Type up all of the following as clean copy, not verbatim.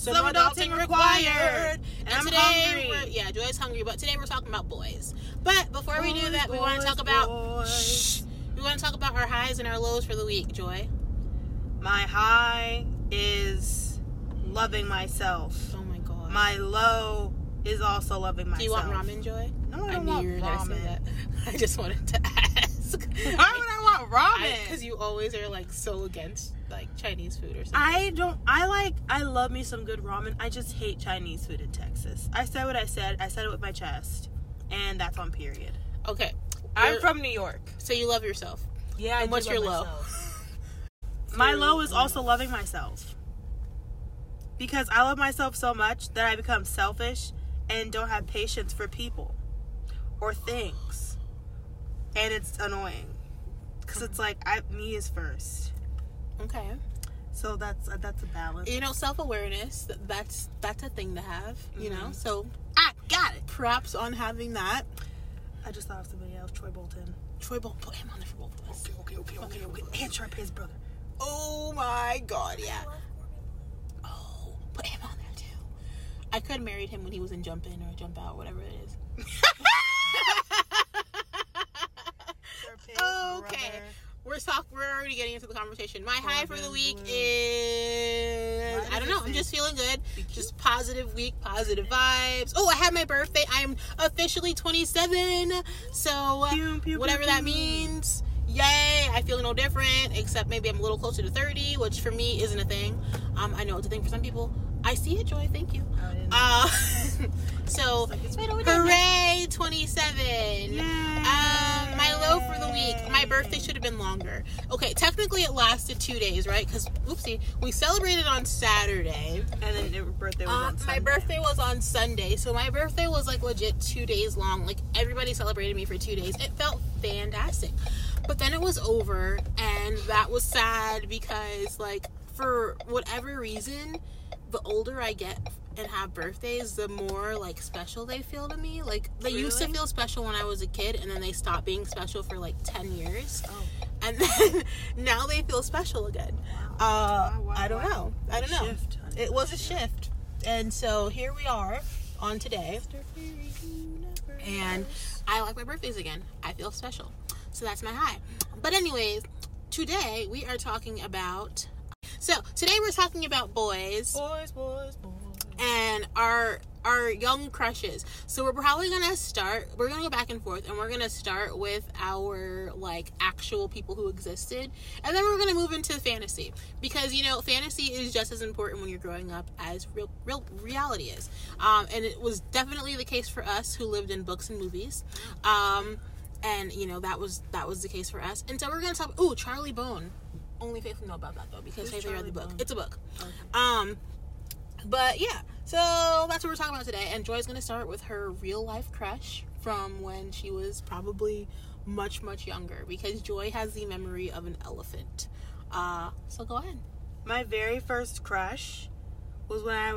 Some adulting required. And today, Joy's hungry, but today we're talking about boys. But before we do that, we want to talk about we want to talk about our highs and our lows for the week, Joy. My high is loving myself. Oh my god. My low is also loving myself. Do you want ramen, Joy? No, I don't want ramen. I knew you were going to say that. I just wanted to ask. Why would I want ramen? Because you always are like so against like Chinese food or something. I love me some good ramen. I just hate Chinese food in Texas. I said what I said. I said it with my chest. And that's on period. Okay. I'm from New York. So you love yourself. Yeah, and I what's your low? My low is also loving myself. Because I love myself so much that I become selfish and don't have patience for people or things. And it's annoying. Because it's like, me is first. Okay. So that's a balance. You know, self-awareness, that's a thing to have, you know? So, I got it. Props on having that. I just thought of somebody else, Troy Bolton. Troy Bolton, put him on there for both of us. Okay. And Sharpay's brother. Oh my god, yeah. Oh, put him on there too. I could have married him when he was in Jump In or Jump Out, whatever it is. Okay. We're already getting into the conversation. My high for the week is I don't know. I'm just feeling good. Just positive week, positive vibes. Oh, I had my birthday. I'm officially 27. So whatever that means. Yay, I feel no different, except maybe I'm a little closer to 30, which for me isn't a thing. I know it's a thing for some people. I see it, Joy. Thank you. So, hooray, 27. My low for the week. My birthday should have been longer. Okay, technically it lasted 2 days, right? Because, we celebrated on Saturday. And then your birthday was on Sunday. My birthday was on Sunday. So, my birthday was, like, legit 2 days long. Like, everybody celebrated me for 2 days. It felt fantastic. But then it was over, and that was sad because, like, for whatever reason, the older I get and have birthdays, the more, like, special they feel to me. Like, they used to feel special when I was a kid, and then they stopped being special for, like, 10 years. Oh. And then, now they feel special again. Wow. I don't know. It was a shift. And so, here we are on today. And I like my birthdays again. I feel special. So that's my high. But anyways, today we are talking about... So, today we're talking about boys. Boys. And our young crushes. So we're probably going to start... We're going to go back and forth. And we're going to start with our, like, actual people who existed. And then we're going to move into fantasy. Because, you know, fantasy is just as important when you're growing up as real reality is. And it was definitely the case for us who lived in books and movies. And, you know, that was the case for us. And so we're going to talk... Ooh, Charlie Bone. Only Faith will know about that, though, because Faith read the book. Bone. It's a book. Okay. But, yeah. So, that's what we're talking about today. And Joy's going to start with her real-life crush from when she was probably much, much younger. Because Joy has the memory of an elephant. So, go ahead. My very first crush was when I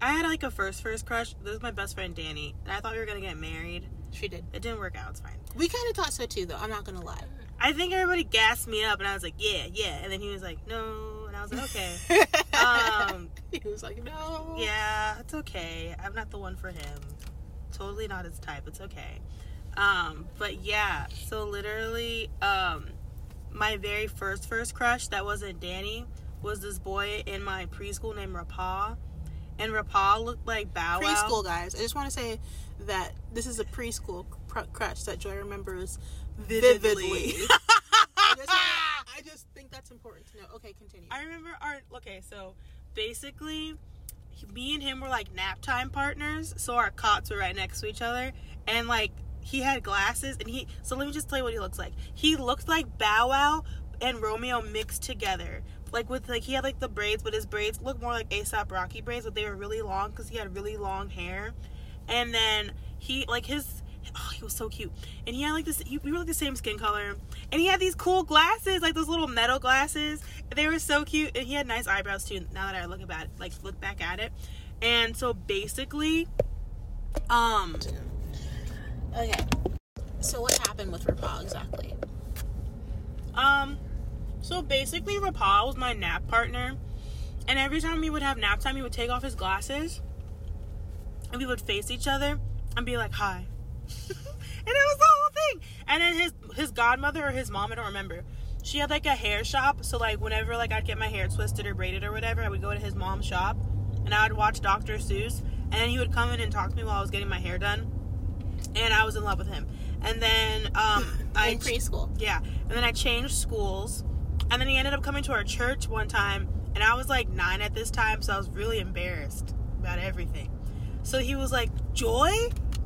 had, like, a first crush. This was my best friend, Danny. And I thought we were going to get married. She did. It didn't work out. It's fine. We kind of thought so, too, though. I'm not going to lie. I think everybody gassed me up, and I was like, yeah. And then he was like, no. And I was like, okay. He was like, no. Yeah, it's okay. I'm not the one for him. Totally not his type. It's okay. But, yeah. So, literally, my very first crush that wasn't Danny was this boy in my preschool named Rapah. And Rapah looked like Bow Wow. Preschool, guys. I just want to say that this is a preschool crush that Joy remembers vividly. I just think that's important to know. Okay, continue. I remember so basically, me and him were like nap time partners, so our cots were right next to each other, and like he had glasses, and so let me just tell you what he looks like. He looked like Bow Wow and Romeo mixed together. Like, with, like, he had, like, the braids, but his braids looked more like A$AP Rocky braids, but they were really long because he had really long hair. And then he, like, he was so cute. And he had, like, we were, like, the same skin color. And he had these cool glasses, like, those little metal glasses. They were so cute. And he had nice eyebrows, too, now that I look back at it. And so, basically, okay. So, what happened with Rapah, exactly? So basically, Rapah was my nap partner, And every time we would have nap time, he would take off his glasses and we would face each other and be like, hi. And it was the whole thing. And then his godmother or his mom, I don't remember, she had like a hair shop. So like whenever like I'd get my hair twisted or braided or whatever, I would go to his mom's shop and I would watch Dr. Seuss. And then he would come in and talk to me while I was getting my hair done. And I was in love with him. And then in preschool. Yeah. And then I changed schools. And then he ended up coming to our church one time. And I was like 9 at this time, so I was really embarrassed about everything. So he was like, Joy?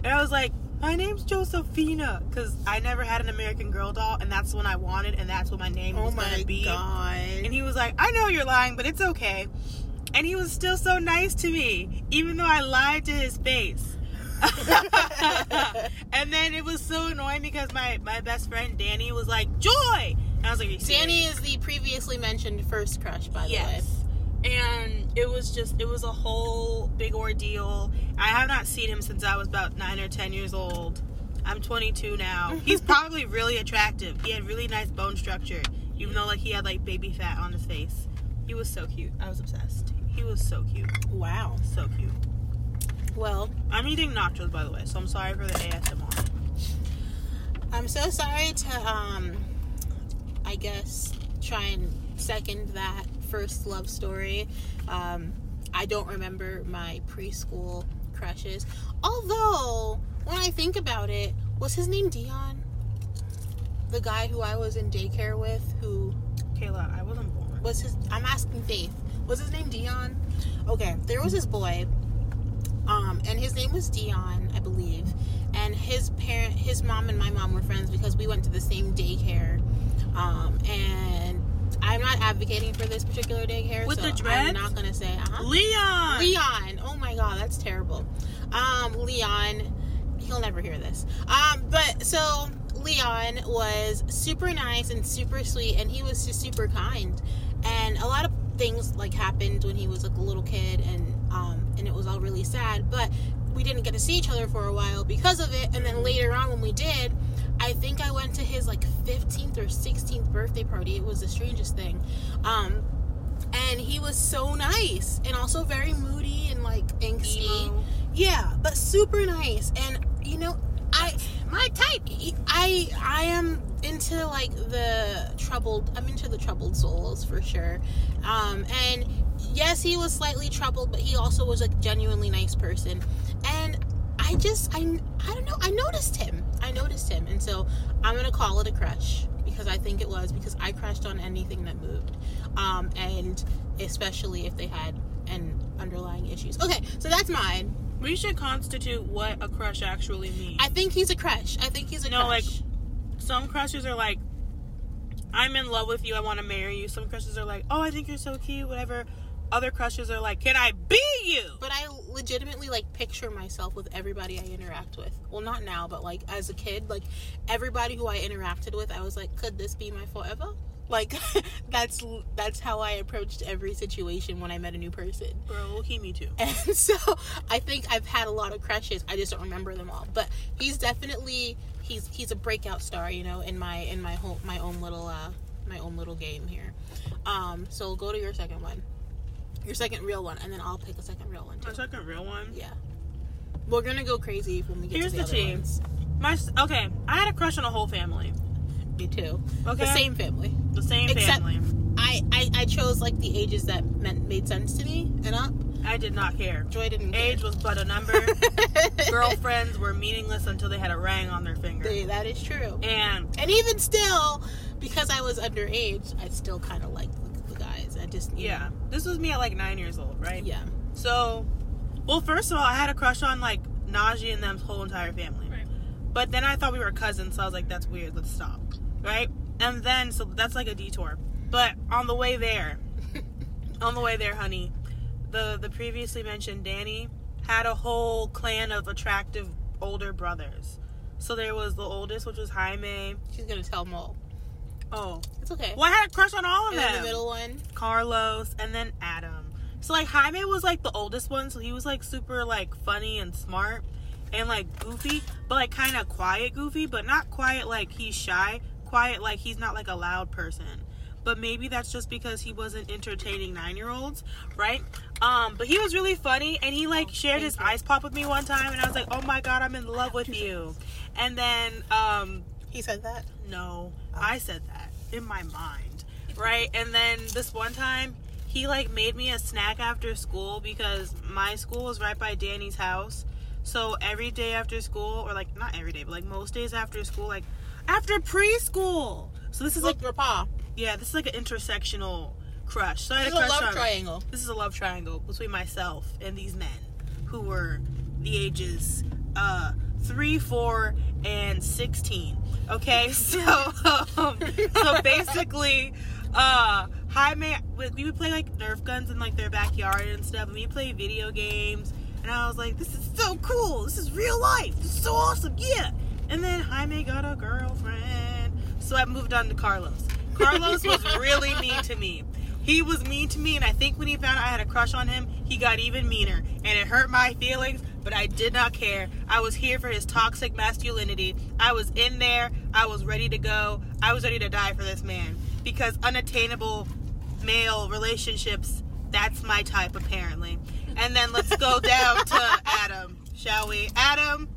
And I was like, my name's Josephina, because I never had an American Girl doll, and that's the one I wanted, and that's what my name was going to be. Oh, my God. And he was like, I know you're lying, but it's okay. And he was still so nice to me, even though I lied to his face. And then it was so annoying because my best friend, Danny, was like, Joy! And I was like, Danny is the previously mentioned first crush, by the way. And it was a whole big ordeal. I have not seen him since I was about 9 or 10 years old. I'm 22 now. He's probably really attractive. He had really nice bone structure, even though like he had like baby fat on his face. He was so cute. I was obsessed. He was so cute. Wow. So cute. Well, I'm eating nachos, by the way, so I'm sorry for the ASMR. I'm so sorry to, I guess, try and second that first love story. I don't remember my preschool crushes, although when I think about it, was his name Dion, the guy who I was in daycare with? Who, Kayla, I wasn't born. I'm asking Faith, was his name Dion? Okay, there was this boy, and his name was Dion, I believe, and his mom and my mom were friends because we went to the same daycare, and I'm not advocating for this particular daycare, with so the dreads? I'm not going to say, Leon! Oh my God, that's terrible. Leon, he'll never hear this. But, so, Leon was super nice and super sweet, and he was just super kind. And a lot of things, like, happened when he was, like, a little kid, and it was all really sad, but we didn't get to see each other for a while because of it, and then later on when we did, I think I went to his, like, 15th or 16th birthday party. It was the strangest thing. And he was so nice. And also very moody and, like, angsty. Emo. Yeah, but super nice. And, you know, my type. I am into, like, I'm into the troubled souls, for sure. And, yes, he was slightly troubled, but he also was a genuinely nice person. And I don't know, I noticed him, and so I'm gonna call it a crush, because I think it was, because I crushed on anything that moved, and especially if they had an underlying issues. Okay, so that's mine. We should constitute what a crush actually means. I think he's a crush. Like, some crushes are like, I'm in love with you, I want to marry you. Some crushes are like, oh, I think you're so cute, whatever. Other crushes are like, can I be you? But I legitimately, like, picture myself with everybody I interact with. Well, not now, but, like, as a kid, like, everybody who I interacted with, I was like, could this be my forever? Like, that's how I approached every situation when I met a new person. Bro, me too. And so, I think I've had a lot of crushes. I just don't remember them all. But he's definitely, he's a breakout star, you know, in my own little game here. So go to your second one. Your second real one, and then I'll pick a second real one, too. A second real one? Yeah. We're gonna go crazy when we get to the other ones. Okay, I had a crush on a whole family. Me too. Okay. The same family. Except I chose, like, the ages that made sense to me and up. I did not care. Joy didn't care. Age was but a number. Girlfriends were meaningless until they had a ring on their finger. That is true. And even still, because I was underage, I still kind of liked them. This was me at like 9 years old, right? Yeah. So, well, first of all, I had a crush on like Najee and them's whole entire family, right? But then I thought we were cousins, so I was like, that's weird, let's stop, right? And then, so that's like a detour, but on the way there, honey, the previously mentioned Danny had a whole clan of attractive older brothers. So there was the oldest, which was Jaime. She's gonna tell Mo. Oh, it's okay. Well, I had a crush on all of them. And the middle one, Carlos, and then Adam. So like Jaime was like the oldest one, so he was like super like funny and smart and like goofy, but like kind of quiet goofy, but not quiet like he's shy, quiet like he's not like a loud person. but maybe that's just because he wasn't entertaining 9-year-olds, right? But he was really funny, and he like shared his ice pop with me one time, and I was like, oh my god, I'm in love with you. And then he said that? No, I said that in my mind, right? And then this one time he like made me a snack after school because my school was right by Danny's house. So every day after school, or like not every day, but like most days after school, like after preschool. So this is like your pa. Yeah, this is like an intersectional crush. So I had a crush love triangle. This is a love triangle between myself and these men who were the ages 3, 4, and 16. Okay, so so basically, we would play like Nerf guns in like their backyard and stuff, and we play video games. And I was like, this is so cool. This is real life. This is so awesome. Yeah. And then Jaime got a girlfriend. So I moved on to Carlos. Carlos was really mean to me. He was mean to me. And I think when he found out I had a crush on him, he got even meaner. And it hurt my feelings, but I did not care. I was here for his toxic masculinity. I was in there. I was ready to go. I was ready to die for this man. Because unattainable male relationships, that's my type apparently. And then let's go down to Adam, shall we? Adam,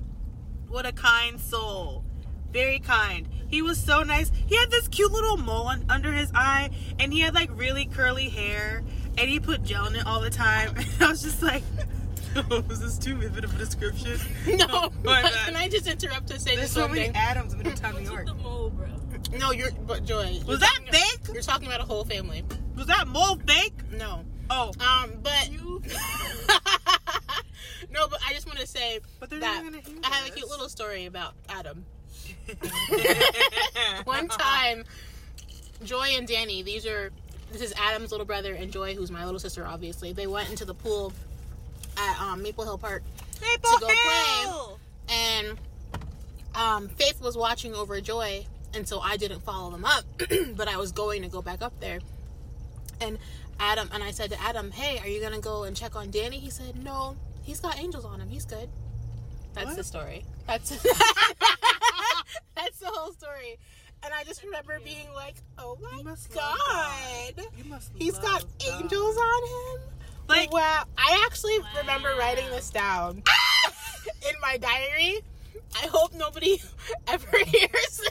what a kind soul. Very kind. He was so nice. He had this cute little mole under his eye, and he had like really curly hair, and he put gel in it all the time. And I was just like, oh, was this too vivid of a description? No. Can I just interrupt to say there's this? There's so many thing? Adams in midtown New York. The mole, bro. No, you're, but Joy. Was that fake? You're talking about a whole family. Was that mole fake? No. Oh, but no, but I just want to say that I have a cute little story about Adam. One time, Joy and Danny, this is Adam's little brother and Joy, who's my little sister, obviously. They went into the pool at Maple Hill Park to go play, and Faith was watching over Joy, and so I didn't follow them up, but I was going to go back up there, and. I said to Adam, hey, are you going to go and check on Danny? He said, no, he's got angels on him. He's good. That's what? The story. That's the whole story. And I just remember being like, oh my God. He's got angels on him? Like, wow. I actually remember writing this down in my diary. I hope nobody ever hears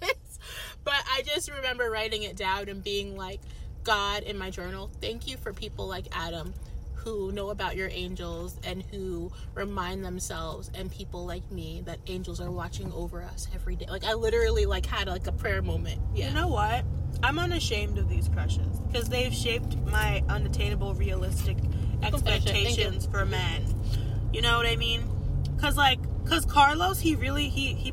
this. But I just remember writing it down and being like, God, in my journal, thank you for people like Adam who know about your angels and who remind themselves, and people like me, that angels are watching over us every day. Like, I literally like had like a prayer moment. Yeah. You know what? I'm unashamed of these crushes because they've shaped my unattainable realistic expectations for men. You know what I mean? Cause Carlos, he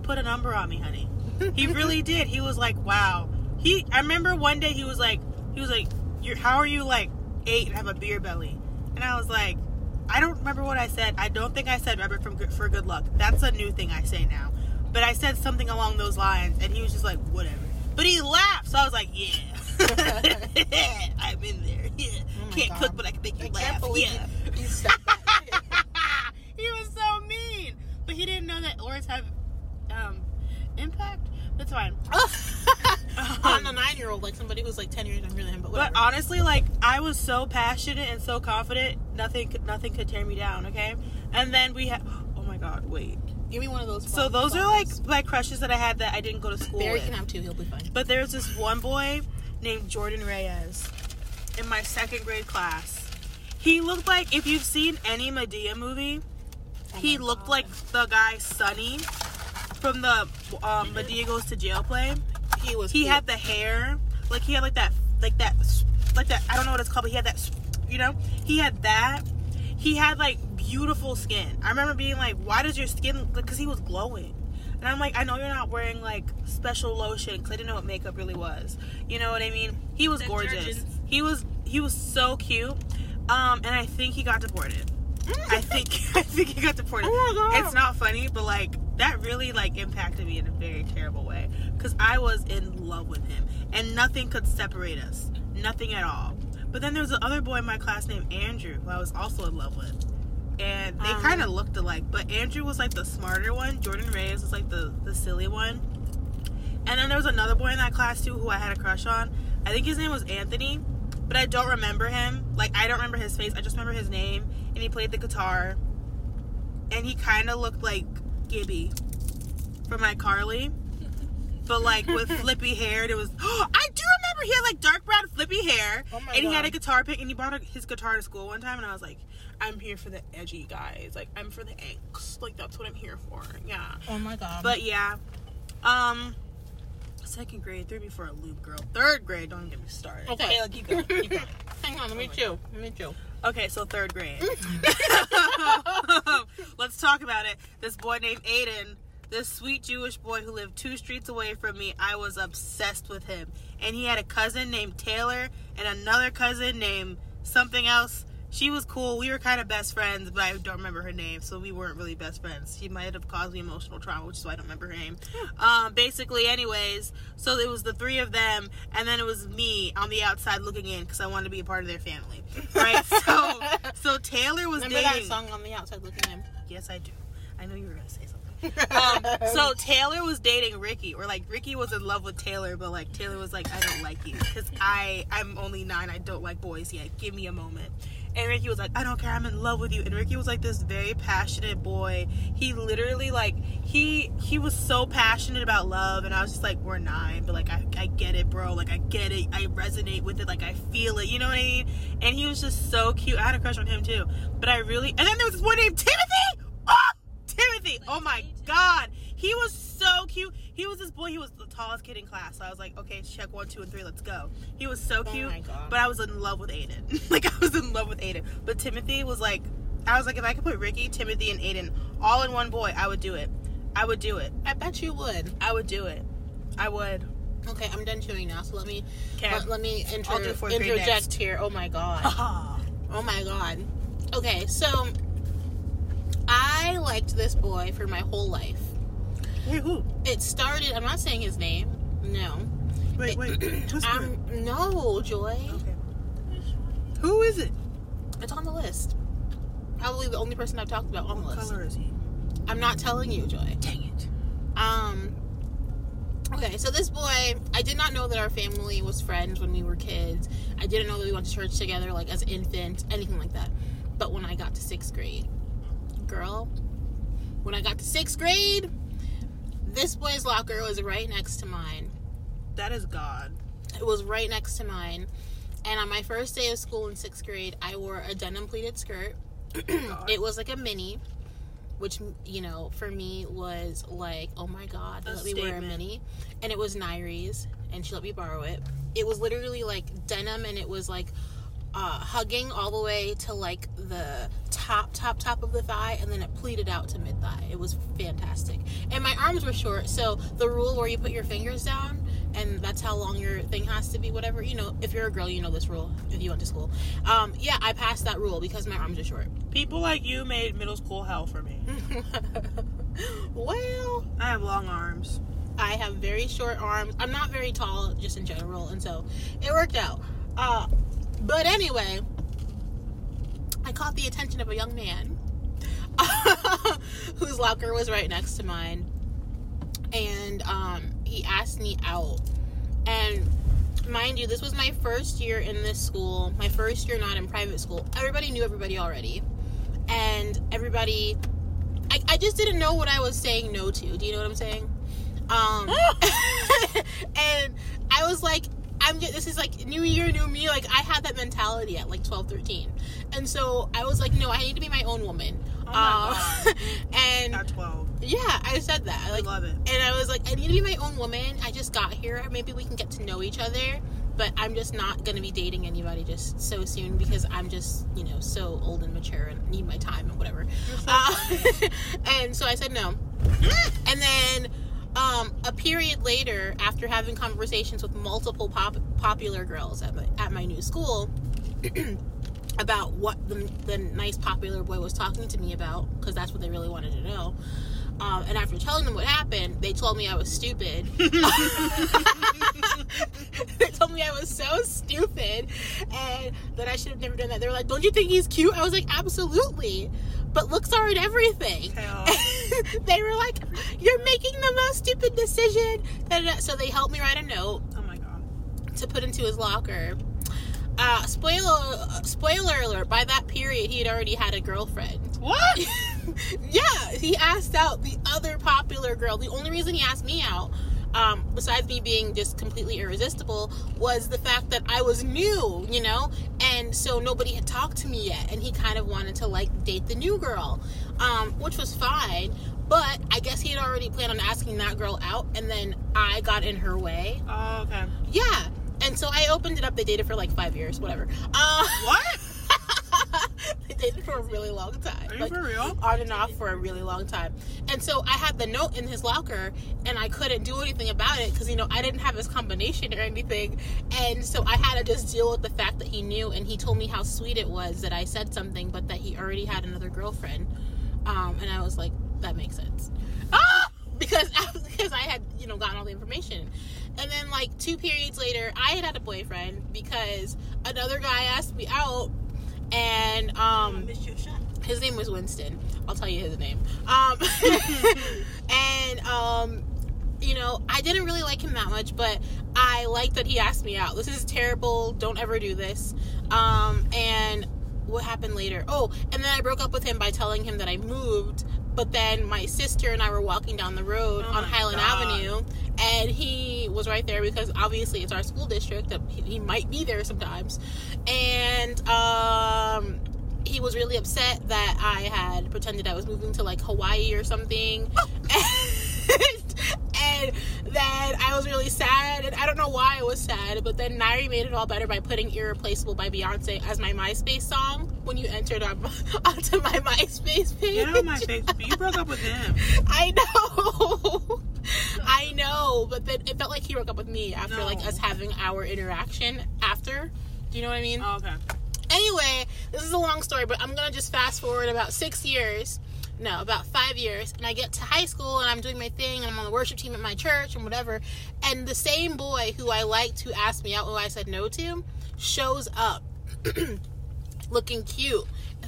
put a number on me, honey. He really did. He was like, wow. I remember one day he was like, how are you, like, 8 and have a beer belly? And I was like, I don't remember what I said. I don't think I said Robert for good luck. That's a new thing I say now. But I said something along those lines, and he was just like, whatever. But he laughed, so I was like, yeah. I'm in there. Yeah. Oh can't God. Cook, but I can make you laugh. Yeah. You said that. He was so mean. But he didn't know that words have impact. That's fine. On a 9-year-old, like somebody who's like 10 years younger than him, but whatever. But honestly, like, I was so passionate and so confident, nothing could tear me down, okay? And then we had, oh my god, wait. Give me one of those. So those are like my crushes that I had that I didn't go to school with. Barry can have two, he'll be fine. But there was this one boy named Jordan Reyes in my 2nd grade class. He looked like, if you've seen any Madea movie, he looked like the guy Sonny from the Madea Goes to Jail play. He had the hair, like he had like that. I don't know what it's called, but he had that. You know, he had that. He had like beautiful skin. I remember being like, "Why does your skin?" Because he was glowing, and I'm like, "I know you're not wearing like special lotion," because I didn't know what makeup really was. You know what I mean? He was gorgeous. He was so cute, and I think he got deported. I think he got deported. Oh my God. It's not funny, but like. That really, like, impacted me in a very terrible way. Because I was in love with him. And nothing could separate us. Nothing at all. But then there was another boy in my class named Andrew, who I was also in love with. And they kind of looked alike. But Andrew was, like, the smarter one. Jordan Reyes was, like, the silly one. And then there was another boy in that class, too, who I had a crush on. I think his name was Anthony, but I don't remember him. Like, I don't remember his face. I just remember his name, and he played the guitar, and he kind of looked like Gibby from iCarly, but, like, with flippy hair. It was, oh, I do remember he had, like, dark brown flippy hair, oh my and God. He had a guitar pick, and he brought his guitar to school one time, and I was like, I'm here for the edgy guys. Like, I'm for the angst. Like, that's what I'm here for. Yeah. Oh, my God. But, yeah. Second grade threw me for a loop, girl. Third grade, don't get me started. Okay, like, you go. You go. Hang on, let me chew. Okay, so third grade. Let's talk about it. This boy named Aiden, this sweet Jewish boy who lived 2 streets away from me, I was obsessed with him. And he had a cousin named Taylor and another cousin named something else. She was cool. We were kind of best friends, but I don't remember her name, so we weren't really best friends. She might have caused me emotional trauma, which is why I don't remember her name. Basically, anyways, so it was the 3 of them, and then it was me on the outside looking in because I wanted to be a part of their family, right? So Taylor was remember dating. Remember that song, On the Outside Looking In? Yes, I do. I know you were going to say something. So Taylor was dating Ricky, or, like, Ricky was in love with Taylor, but, like, Taylor was like, I don't like you because I'm only 9. I don't like boys yet. Give me a moment. And Ricky was like, I don't care, I'm in love with you. And Ricky was, like, this very passionate boy. He literally, like, he was so passionate about love. And I was just like, we're 9. But, like, I get it, bro. Like, I get it. I resonate with it. Like, I feel it. You know what I mean? And he was just so cute. I had a crush on him, too. But I really... And then there was this boy named Timothy! Oh! Timothy! Oh, my God. He was so cute. He was this boy. He was the tallest kid in class. So I was like, okay, check 1, 2, and 3. Let's go. He was so cute. Oh my God. But I was in love with Aiden. Like, I was in love with Aiden. But Timothy was like, I was like, if I could put Ricky, Timothy, and Aiden all in one boy, I would do it. I would do it. I bet you would. I would do it. I would. Okay, I'm done chewing now. So let me interject here. Oh my God. Oh my God. Okay, so I liked this boy for my whole life. Wait, who? It started... I'm not saying his name. No. Wait. No, Joy. Okay. Who is it? It's on the list. Probably the only person I've talked about on the list. What color is he? I'm not telling you, Joy. Dang it. Okay, so this boy... I did not know that our family was friends when we were kids. I didn't know that we went to church together, like, as infants, anything like that. But when I got to 6th grade... Girl, when I got to 6th grade... This boy's locker was right next to mine. That is God. It was right next to mine. And on my first day of school in 6th grade, I wore a denim pleated skirt. It was like a mini, which, you know, for me was like, oh my God, let me wear a mini. And it was Nyrie's, and she let me borrow it. It was literally like denim, and it was like hugging all the way to like the top of the thigh, and then it pleated out to mid-thigh. It was fantastic. And my arms were short, so the rule where you put your fingers down and that's how long your thing has to be, whatever, you know, if you're a girl, you know this rule if you went to school. Yeah, I passed that rule because my arms are short. People like you made middle school hell for me. Well, I have long arms. I have very short arms. I'm not very tall just in general, and so it worked out. But anyway, I caught the attention of a young man whose locker was right next to mine. And he asked me out. And mind you, this was my first year in this school, my first year not in private school. Everybody knew everybody already. And everybody, I just didn't know what I was saying no to. Do you know what I'm saying? And I was like, this is like new year, new me. Like, I had that mentality at like 12, 13. And so I was like, no, I need to be my own woman. Oh my God. And at 12. Yeah, I said that. I love it. And I was like, I need to be my own woman. I just got here. Maybe we can get to know each other. But I'm just not going to be dating anybody just so soon because I'm just, you know, so old and mature and need my time and whatever. So and so I said no. And then... a period later, after having conversations with multiple popular girls at my new school about what the nice popular boy was talking to me about, because that's what they really wanted to know, and after telling them what happened, they told me I was stupid. They told me I was so stupid and that I should have never done that. They were like, don't you think he's cute? I was like, absolutely. But looks aren't everything. They were like, you're making the most stupid decision. So they helped me write a note. Oh my God. to put into his locker. Spoiler alert, by that period, he had already had a girlfriend. What? Yeah, he asked out the other popular girl. The only reason he asked me out, besides me being just completely irresistible, was the fact that I was new, you know? And so nobody had talked to me yet, and he kind of wanted to, like, date the new girl, which was fine. But I guess he had already planned on asking that girl out, and then I got in her way. Oh, okay. Yeah. And so I opened it up. They dated for like 5 years, whatever. What? They dated for a really long time. Are you for real? On and off for a really long time. And so I had the note in his locker, and I couldn't do anything about it because, you know, I didn't have his combination or anything. And so I had to just deal with the fact that he knew, and he told me how sweet it was that I said something, but that he already had another girlfriend. And I was like, that makes sense. Ah! Because I had, you know, gotten all the information. And then, like, 2 periods later, I had a boyfriend because another guy asked me out, and his name was Winston. I'll tell you his name. And you know, I didn't really like him that much, but I liked that he asked me out. This is terrible. Don't ever do this. And what happened later? Oh, and then I broke up with him by telling him that I moved. But then my sister and I were walking down the road on Highland Avenue, and he was right there because obviously it's our school district. That he might be there sometimes. And he was really upset that I had pretended I was moving to, like, Hawaii or something. Oh. And then I was really sad, and I don't know why I was sad, but then Nairi made it all better by putting Irreplaceable by Beyonce as my MySpace song when you entered onto my MySpace page. Yeah, MySpace. You broke up with him. I know. I know, but then it felt like he broke up with me after, like, us having our interaction after. Do you know what I mean? Oh, okay. Anyway, this is a long story, but I'm going to just fast forward about 6 years. No, about 5 years, and I get to high school, and I'm doing my thing, and I'm on the worship team at my church, and whatever, and the same boy who I liked, who asked me out, who I said no to, shows up, looking cute,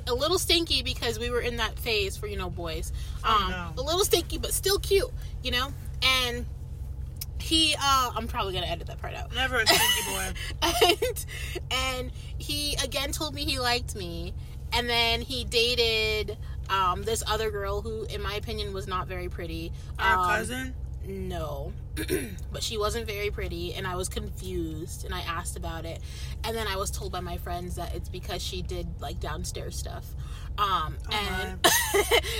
a little stinky, because we were in that phase for, you know, boys, a little stinky, but still cute, you know, and he, I'm probably gonna edit that part out. Never a stinky boy. And he, again, told me he liked me, and then he dated, this other girl who, in my opinion, was not very pretty. Our cousin? No. But she wasn't very pretty, and I was confused, and I asked about it. And then I was told by my friends that it's because she did, like, downstairs stuff. And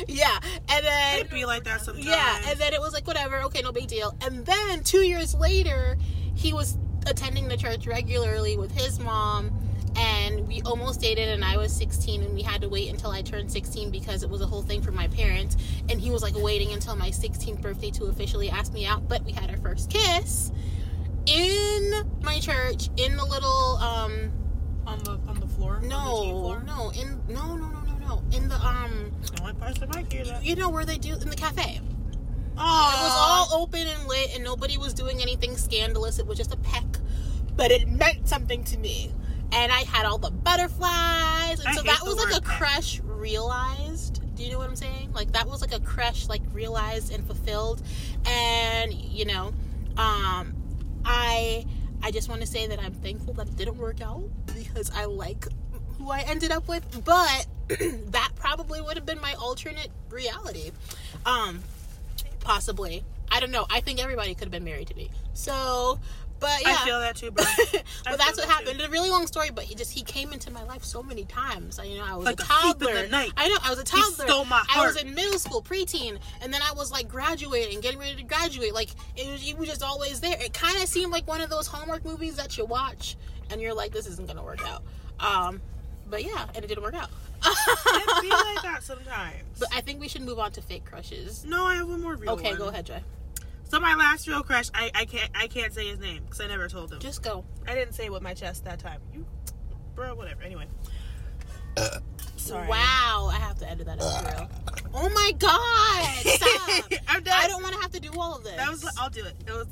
yeah, and then it'd be like that sometimes. Yeah, and then it was like, whatever, okay, no big deal. And then 2 years later, he was attending the church regularly with his mom. And we almost dated, and I was 16, and we had to wait until I turned 16 because it was a whole thing for my parents. And he was, like, waiting until my 16th birthday to officially ask me out. But we had our first kiss in my church, in the little on the floor. You know where they do in the cafe. Oh, it was all open and lit, and nobody was doing anything scandalous. It was just a peck, but it meant something to me. And I had all the butterflies. And so that was like a crush realized. Do you know what I'm saying? Like, that was like a crush, like, realized and fulfilled. And, you know, I just want to say that I'm thankful that it didn't work out because I like who I ended up with. But that probably would have been my alternate reality. Possibly. I don't know. I think everybody could have been married to me. So... But yeah. I feel that too, bro. But that's what happened. It's a really long story, but he came into my life so many times. You know, I was like a toddler. I was a toddler. He stole my heart. I was in middle school, preteen, and then I was like graduating, getting ready to graduate. Like, it was just always there. It kind of seemed like one of those homework movies that you watch, and you're like, this isn't gonna work out. But yeah, and it didn't work out. It be like that sometimes. But I think we should move on to fake crushes. No, I have one more real one. Okay, go ahead, Jay. So my last real crush, I can't say his name because I never told him. Just go. I didn't say it with my chest that time. You, bro, whatever. Anyway. Sorry. Wow, I have to edit that out, bro. Oh my god! Stop. I'm done. I don't want to have to do all of this. I'll do it. That was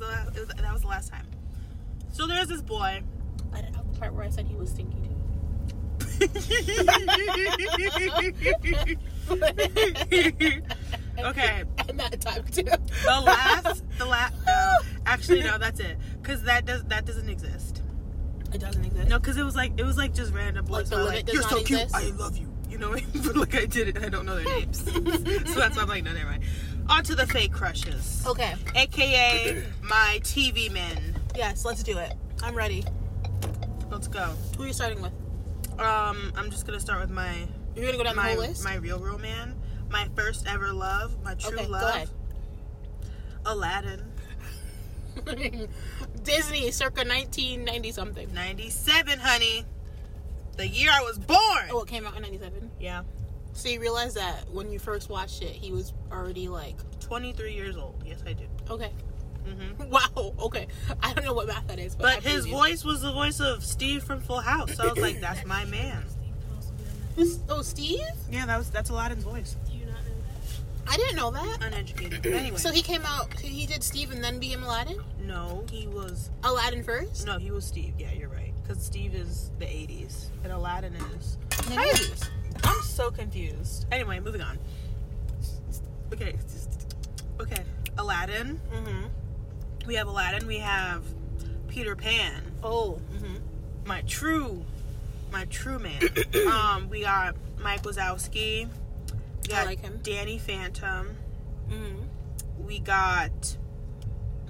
the last time. So there's this boy. I don't know the part where I said he was stinky too. Okay. And that time too. The last. Actually, no, that's it. Because that doesn't exist. It doesn't exist. No, because it was like just random boys. Like, you're so cute. I love you. You know, but like I did it. I don't know their names, so that's why I'm like, no, never mind. On to the fake crushes. Okay. AKA my TV men. Yes, let's do it. I'm ready. Let's go. Who are you starting with? I'm just gonna start with my. You're gonna go down the whole list. My real man, my first ever love, my true love. Go ahead. Aladdin. Disney, circa 1990 something. 97, honey. The year I was born. Oh, it came out in 97? Yeah. So you realize that when you first watched it, he was already like... 23 years old. Yes, I did. Okay. Mm-hmm. Wow. Okay. I don't know what math that is. But his voice was the voice of Steve from Full House. So I was like, that's my man. Oh, Steve? Yeah, that's Aladdin's voice. Do you not know that? I didn't know that. Uneducated. Anyway. So he came out... He did Steve and then became Aladdin? No, he was... Aladdin first? No, he was Steve. Yeah, you're right. Because Steve is the 80s and Aladdin is the 90s. I'm so confused. Anyway, moving on. Okay. Aladdin. Mm-hmm. We have Aladdin. We have Peter Pan. Oh. Mm-hmm. My true man. We got Mike Wazowski. We got Danny Phantom. Mm-hmm. We got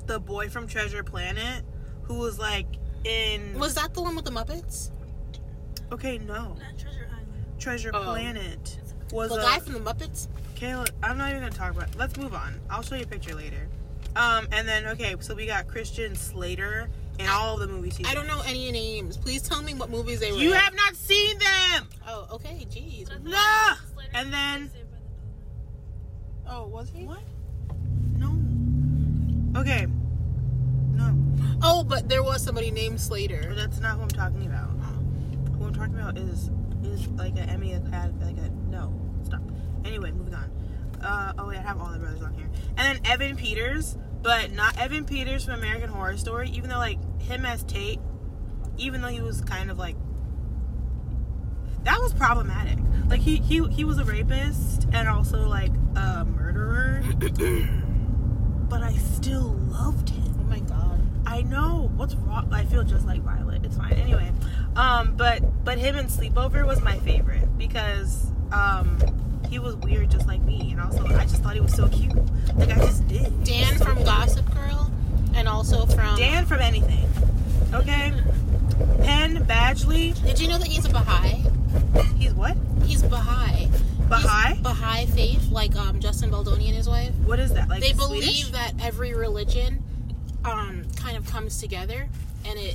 the boy from Treasure Planet who was like... Was that the one with the Muppets? Okay, no. Not Treasure Island. Treasure Planet was the guy from the Muppets. Kayla, I'm not even gonna talk about it. Let's move on. I'll show you a picture later. And then so we got Christian Slater in all of the movies. I don't know any names. Please tell me what movies they were. You have not seen them. Oh, okay. Jeez. No. And then. Oh, was he? What? No. Okay. No. Oh, but there was somebody named Slater. But that's not who I'm talking about. Who I'm talking about is like an Emmy no. Stop. Anyway, moving on. I have all the brothers on here. And then Evan Peters, but not Evan Peters from American Horror Story, even though like him as Tate, even though he was kind of like that was problematic. Like he was a rapist and also like a murderer. But I still loved him. Oh my god. I know. What's wrong? I feel just like Violet. It's fine. Anyway. But him in Sleepover was my favorite because he was weird just like me, and also I just thought he was so cute. Like I just did. Dan from Gossip Girl and also from Dan from anything. Okay. Penn Badgley. Did you know that he's a Baha'i? He's what? He's Baha'i. Baha'i? Baha'i faith, like Justin Baldoni and his wife. What is that? Like they believe that every religion kind of comes together, and it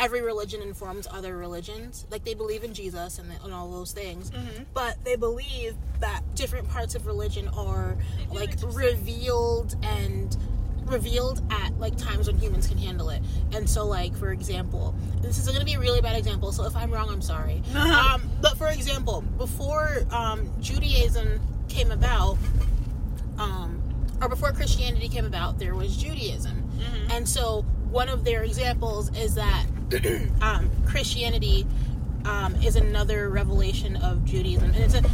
every religion informs other religions. Like they believe in Jesus and all those things, mm-hmm. But they believe that different parts of religion are like revealed at like times when humans can handle it. And so like, for example, this is going to be a really bad example, so if I'm wrong, I'm sorry. But for example, before Judaism came about, or before Christianity came about, there was Judaism. Mm-hmm. And so one of their examples is that Christianity is another revelation of Judaism. And and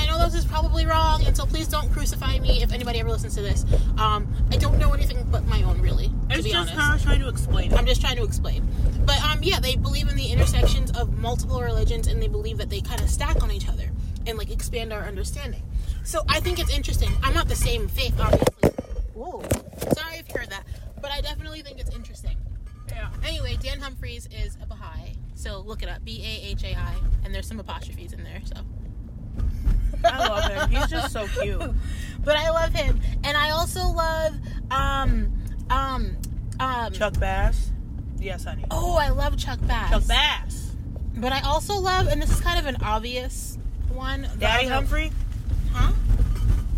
I know this is probably wrong, and so please don't crucify me if anybody ever listens to this. I don't know anything but my own, really, to be honest. How I was trying to explain. I'm just trying to explain. But yeah, they believe in the intersections of multiple religions, and they believe that they kind of stack on each other and like expand our understanding. So I think it's interesting. I'm not the same faith, obviously. Whoa. Sorry if you heard that. But I definitely think it's interesting. Yeah. Anyway, Dan Humphries is a Baha'i. So look it up. B-A-H-A-I. And there's some apostrophes in there, so. I love him. He's just so cute. But I love him. And I also love, Chuck Bass. Yes, honey. Oh, I love Chuck Bass. Chuck Bass. But I also love, and this is kind of an obvious one. Daddy Humphrey? Huh?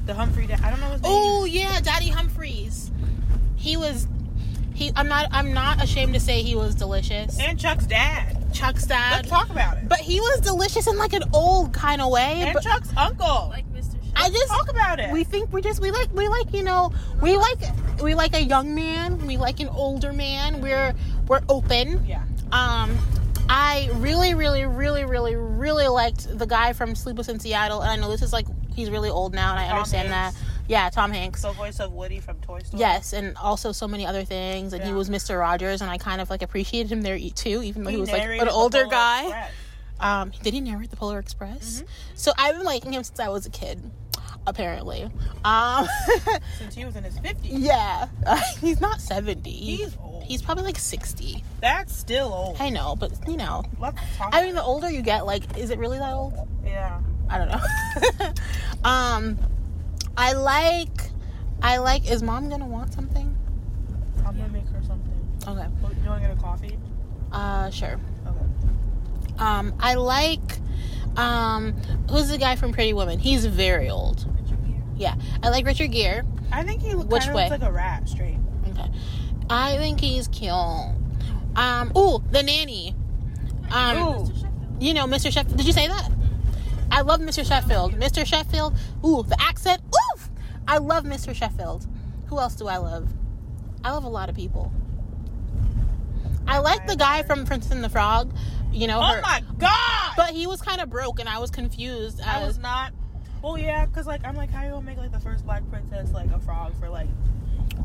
The Humphrey I don't know his name. Oh yeah, Daddy Humphries. He was I'm not ashamed to say he was delicious. And Chuck's dad. Let's talk about it. But he was delicious in like an old kind of way. And Chuck's uncle. Like Mr. Sheffield. Talk about it. We think we like a young man, we like an older man. We're open. Yeah. I really, really, really, really, really liked the guy from Sleepless in Seattle, and I know this is like he's really old now, and I understand that. Yeah, Tom Hanks. The voice of Woody from Toy Story. Yes, and also so many other things. Like, yeah. He was Mr. Rogers, and I kind of, like, appreciated him there, too, even though he was, like, an older guy. Did he narrate the Polar Express? Mm-hmm. So I've been liking him since I was a kid, apparently. Since he was in his 50s. Yeah. He's not 70. He's old. He's probably, like, 60. That's still old. I know, but, you know. I mean, the older you get, like, is it really that old? Yeah. I don't know. I like, is mom gonna want something? I'm gonna make her something. Okay. You wanna get a coffee? Sure. Okay. I like, who's the guy from Pretty Woman? He's very old. Richard Gere? Yeah. I like Richard Gere. I think he looks like a rat, straight. Okay. I think he's cute. Ooh, the nanny. Mr. Sheffield. You know, Mr. Sheffield. Did you say that? I love Mr. Sheffield. Mr. Sheffield. Ooh, the accent. Ooh! I love Mr. Sheffield. Who else do I love? I love a lot of people. I like the guy from Princess and the Frog. You know. Oh my God! But he was kind of broke, and I was confused. I was not. Well, yeah, because like I'm like, how you gonna make like the first black princess like a frog for like?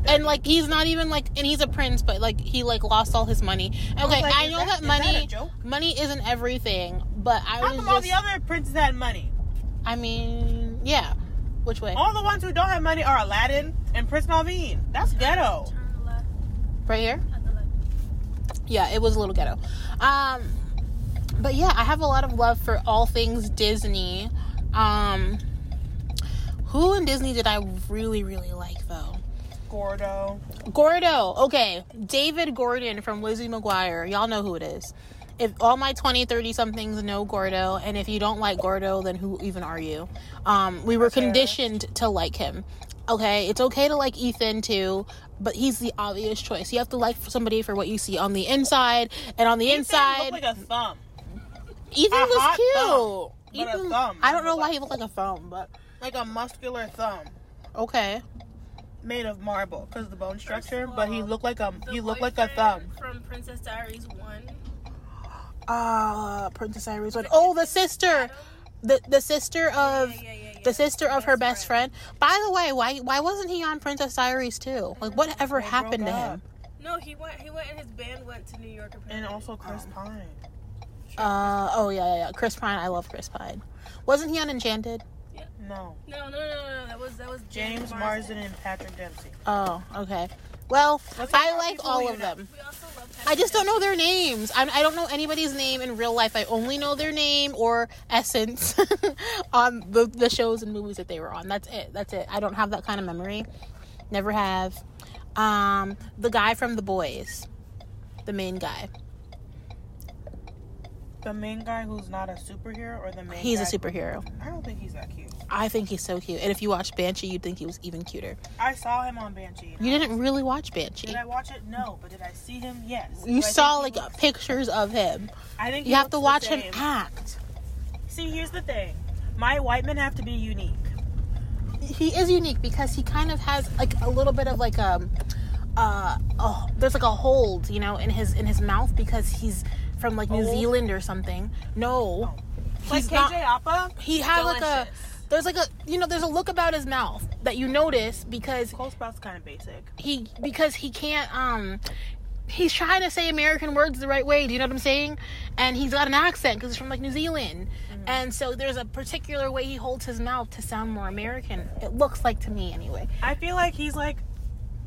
And like he's not even like, and he's a prince, but like he like lost all his money. Okay, I know that money isn't everything, but I was just... How come all the other princes had money? I mean, yeah. Which way? All the ones who don't have money are Aladdin and Prince Nalveen. That's ghetto. Right here? Yeah, it was a little ghetto. But yeah, I have a lot of love for all things Disney. Who in Disney did I really, really like though? Gordo. Okay. David Gordon from Lizzie McGuire. Y'all know who it is. If all my 20, 30 somethings know Gordo, and if you don't like Gordo, then who even are you? We were conditioned to like him. Okay. It's okay to like Ethan too, but he's the obvious choice. You have to like somebody for what you see on the inside, and on the inside. Ethan looked like a thumb. Ethan a was cute. Thumb, Ethan, a thumb. I don't know why he looked like a thumb, but. Like a muscular thumb. Okay. Made of marble because of the bone structure, but he looked like a thumb. From Princess Diaries 1. Princess Diaries 1. Oh, the sister, the sister of the sister of her best friend. By the way, why wasn't he on Princess Diaries 2? Like, whatever happened to him? No, he went, and his band went to New York. And also Chris Pine. Chris Pine. I love Chris Pine. Wasn't he on Enchanted? No. That was James Marsden and Patrick Dempsey. Oh, okay. Well, I like all of them. We also love Patrick. I just don't know their names. I don't know anybody's name in real life. I only know their name or essence on the shows and movies that they were on. That's it. I don't have that kind of memory. Never have. The guy from The Boys, the main guy. The main guy who's not a superhero, or the main guy? He's a superhero. I don't think he's that cute. I think he's so cute. And if you watched Banshee, you'd think he was even cuter. I saw him on Banshee. You didn't really watch Banshee. Did I watch it? No. But did I see him? Yes. You saw, like, pictures of him. I think you have to watch him act. See, here's the thing. My white men have to be unique. He is unique because he kind of has, like, a little bit of, like, there's, like, a hold, you know, in his mouth because he's... From like New Zealand or something. No, like KJ Apa. He had like a. There's like a. You know, there's a look about his mouth that you notice because. Cole Sprout's kind of basic. Because he can't. He's trying to say American words the right way. Do you know what I'm saying? And he's got an accent because he's from like New Zealand, and so there's a particular way he holds his mouth to sound more American. It looks like to me anyway. I feel like he's like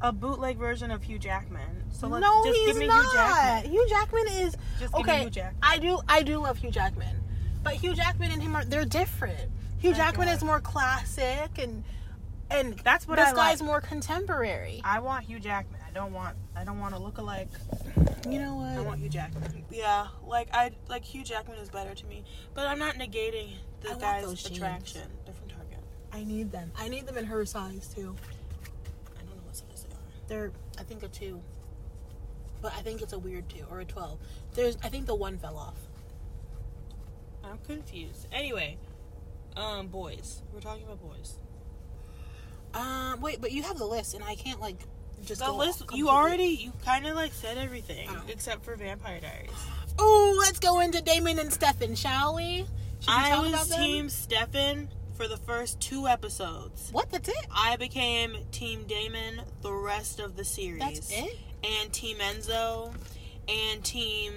a bootleg version of Hugh Jackman. So no, just he's give me not. Hugh Jackman is just okay. Hugh Jackman. I do love Hugh Jackman, but Hugh Jackman and him they're different. Hugh Jackman is more classic, and that's what this guy's more contemporary. I want Hugh Jackman. I don't want to look alike. You know what? I want Hugh Jackman. Yeah, like Hugh Jackman is better to me, but I'm not negating the guy's attraction. Jeans. Different target. I need them. I need them in her size too. I don't know what size they are. They're I think a 2. But I think it's a weird 2 or a 12. I think the 1 fell off. I'm confused. Anyway, boys. We're talking about boys. Wait, but you have the list, and I can't like just the list. Completely. You kind of like said everything except for Vampire Diaries. Oh, let's go into Damon and Stefan, shall we? Should we talk about them? Team Stefan. for the first 2 episodes. What, that's it? I became Team Damon the rest of the series. That's it? And Team Enzo, and Team,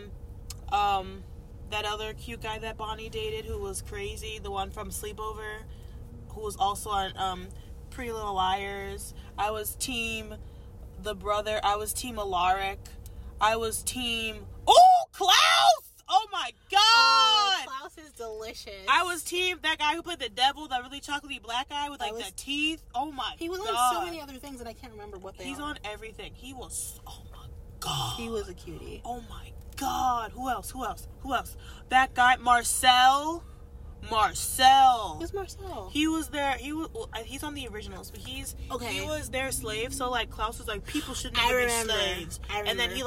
that other cute guy that Bonnie dated who was crazy, the one from Sleepover, who was also on, Pretty Little Liars. I was Team the brother. I was Team Alaric. I was Team... Oh, Klaus! Oh, my God! Oh, Klaus is delicious. I was Team that guy who played the devil, that really chocolatey black guy with, like, the teeth. Oh, my God. He was on so many other things, and I can't remember what they are. He's on everything. He was... Oh, my God. He was a cutie. Oh, my God. Who else? Who else? Who else? That guy, Marcel... Marcel. Who's Marcel? He was there. He was. Well, he's on the originals, but he's okay. He was their slave. So like Klaus was like, people should never be slaves. I remember. And then he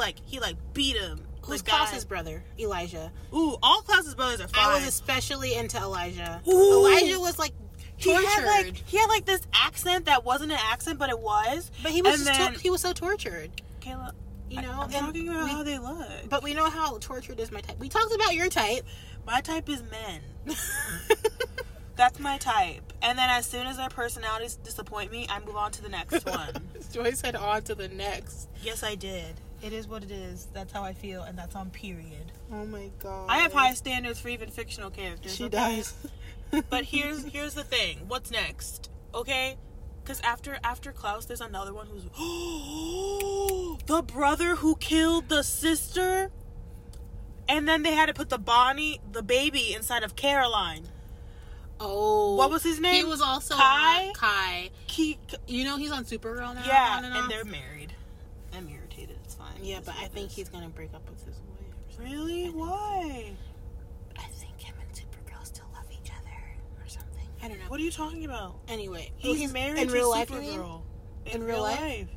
beat him. Who's Klaus's brother? Elijah. Ooh, all Klaus's brothers are fine. I was especially into Elijah. Ooh. Elijah was like tortured. He had this accent that wasn't an accent, but it was. But he was he was so tortured. Kayla, you know, I'm talking about how they look. But we know how tortured is my type. We talked about your type. My type is men. That's my type. And then as soon as their personalities disappoint me, I move on to the next one. Joyce said on to the next. Yes, I did. It is what it is. That's how I feel, and that's on period. Oh my God. I have high standards for even fictional characters. She dies. But here's the thing. What's next? Okay? Because after Klaus, there's another one who's... the brother who killed the sister... And then they had to put the baby, inside of Caroline. Oh. What was his name? He was also Kai. You know he's on Supergirl now? Yeah, and they're married. I'm irritated. It's fine. Yeah, but I think he's going to break up with his wife. Really? Why? I think him and Supergirl still love each other or something. I don't know. What are you talking about? Anyway. He's married to Supergirl. In real life?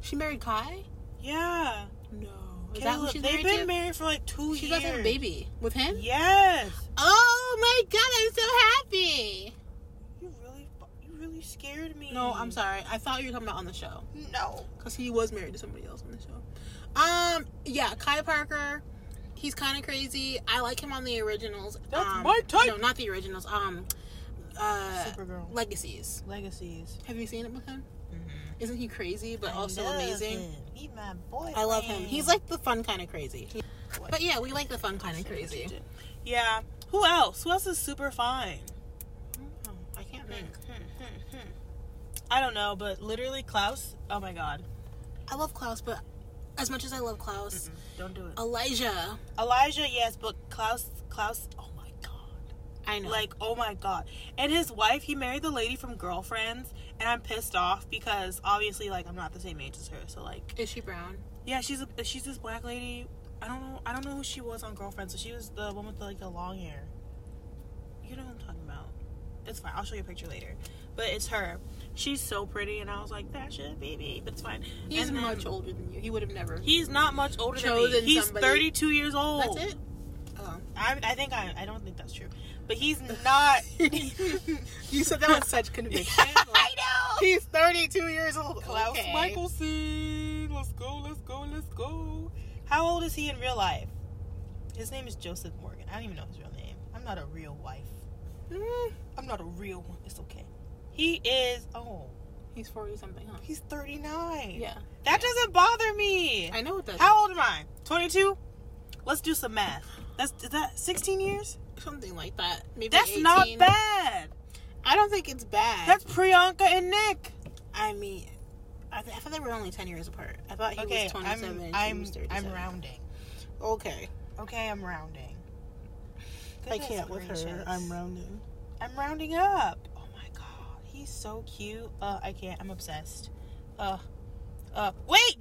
She married Kai? Yeah. No. Caleb, they've been married for like 2 years. She's about to have a baby with him? Yes. Oh my God, I'm so happy. You really scared me. No, I'm sorry. I thought you were talking about on the show. No. Because he was married to somebody else on the show. Yeah, Kai Parker. He's kind of crazy. I like him on the originals. That's my type. No, not the originals. Supergirl. Legacies. Have you seen it with him? Isn't he crazy, but also amazing? Eat my boy. I love him. He's like the fun kind of crazy. But yeah, we like the fun kind of crazy. Yeah. Who else? Who else is super fine? I can't think. I don't know, but literally Klaus. Oh my God. I love Klaus, but as much as I love Klaus, don't do it. Elijah, yes, but Klaus. Oh my God. I know. Like, oh my God. And his wife. He married the lady from Girlfriends. And I'm pissed off because obviously, like, I'm not the same age as her. So, like, is she brown? Yeah, she's this black lady. I don't know who she was on Girlfriends. So she was the one with the long hair. You know what I'm talking about? It's fine. I'll show you a picture later. But it's her. She's so pretty, and I was like, that's your baby. But it's fine. He's much older than you. He would have never. He's not much older than me. He's 32 years old. That's it. Oh, I don't think that's true. But he's not. You said that with such conviction. Like, I know. He's 32 years old. Klaus Michelson. Let's go. How old is he in real life? His name is Joseph Morgan. I don't even know his real name. I'm not a real wife. I'm not a real one. It's okay. He is. Oh. He's 40 something, huh? He's 39. Yeah. That doesn't bother me. I know it doesn't. How old am I? 22? Let's do some math. Is that 16 years? Something like that. Maybe that's 18. Not bad. I don't think it's bad. That's Priyanka and Nick. I mean, I thought they were only 10 years apart. I thought he was 27 and she was 37. I'm rounding. Okay, I'm rounding. Good I can't gracious. With her. I'm rounding. I'm rounding up. Oh my God. He's so cute. I can't. I'm obsessed. Wait,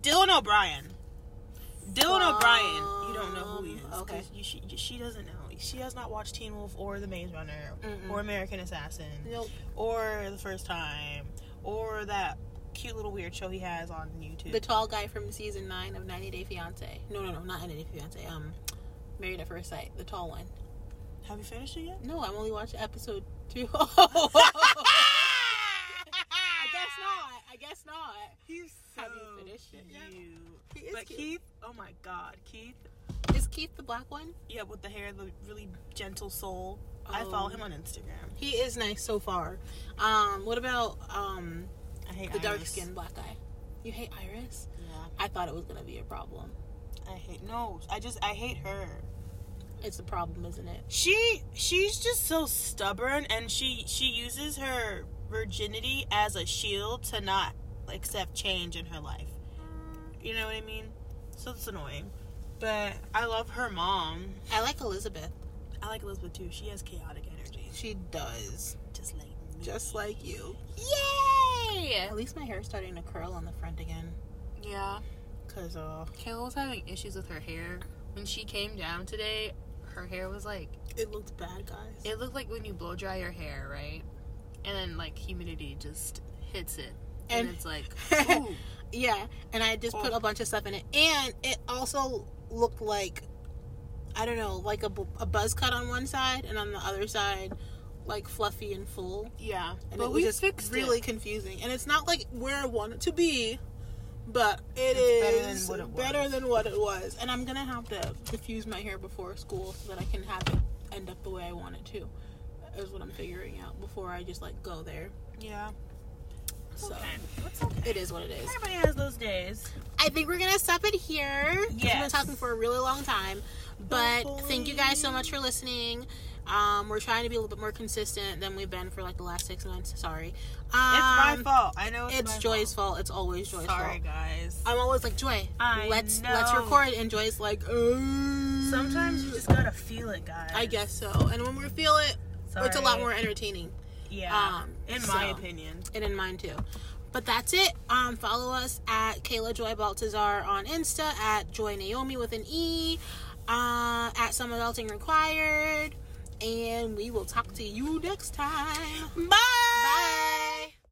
Dylan O'Brien. O'Brien. You don't know who he is. Okay. She doesn't know. She has not watched Teen Wolf or The Maze Runner or American Assassin or The First Time or that cute little weird show he has on YouTube. The tall guy from season 9 of 90 Day Fiance. No, not 90 Day Fiance. Married at First Sight. The tall one. Have you finished it yet? No, I've only watched episode 2. I guess not. He's so cute. He is cute. Keith, oh my God, Keith. Is Keith the black one? Yeah, with the hair, the really gentle soul. I follow him on Instagram. He is nice so far. What about I hate the dark-skinned black guy? You hate Iris? Yeah. I thought it was going to be a problem. I hate her. It's a problem, isn't it? She's just so stubborn, and she uses her virginity as a shield to not accept change in her life. You know what I mean? So it's annoying. But I love her mom. I like Elizabeth. I like Elizabeth too. She has chaotic energy. She does. Just like me. Just like you. Yay! At least my hair's starting to curl on the front again. Yeah. Because Kayla was having issues with her hair. When she came down today, her hair was like... It looked bad, guys. It looked like when you blow dry your hair, right? And then, like, humidity just hits it. And it's like, ooh. Yeah. And I just put a bunch of stuff in it. And it also looked like, I don't know, like a buzz cut on one side and on the other side, like, fluffy and full. Yeah. And but it was just really confusing. And it's not, like, where I want it to be. But it's better than what it was. And I'm going to have to diffuse my hair before school so that I can have it end up the way I want it to. Is what I'm figuring out before I just, like, go there. Yeah. So, okay. It is what it is. Everybody has those days. I think we're going to stop it here. Yes. We've been talking for a really long time. But thank you guys so much for listening. We're trying to be a little bit more consistent than we've been for, like, the last 6 months. Sorry. It's my fault. I know it's my Joy's fault. It's always Joy's fault. Sorry, guys. I'm always like, Joy, let's record. And Joy's like, sometimes you just gotta feel it, guys. I guess so. And when we feel it, it's a lot more entertaining. Yeah. My opinion. And in mine, too. But that's it. Follow us at Kayla Joy Baltazar on Insta, at Joy Naomi with an E, at Summer Belting Required. And we will talk to you next time. Bye!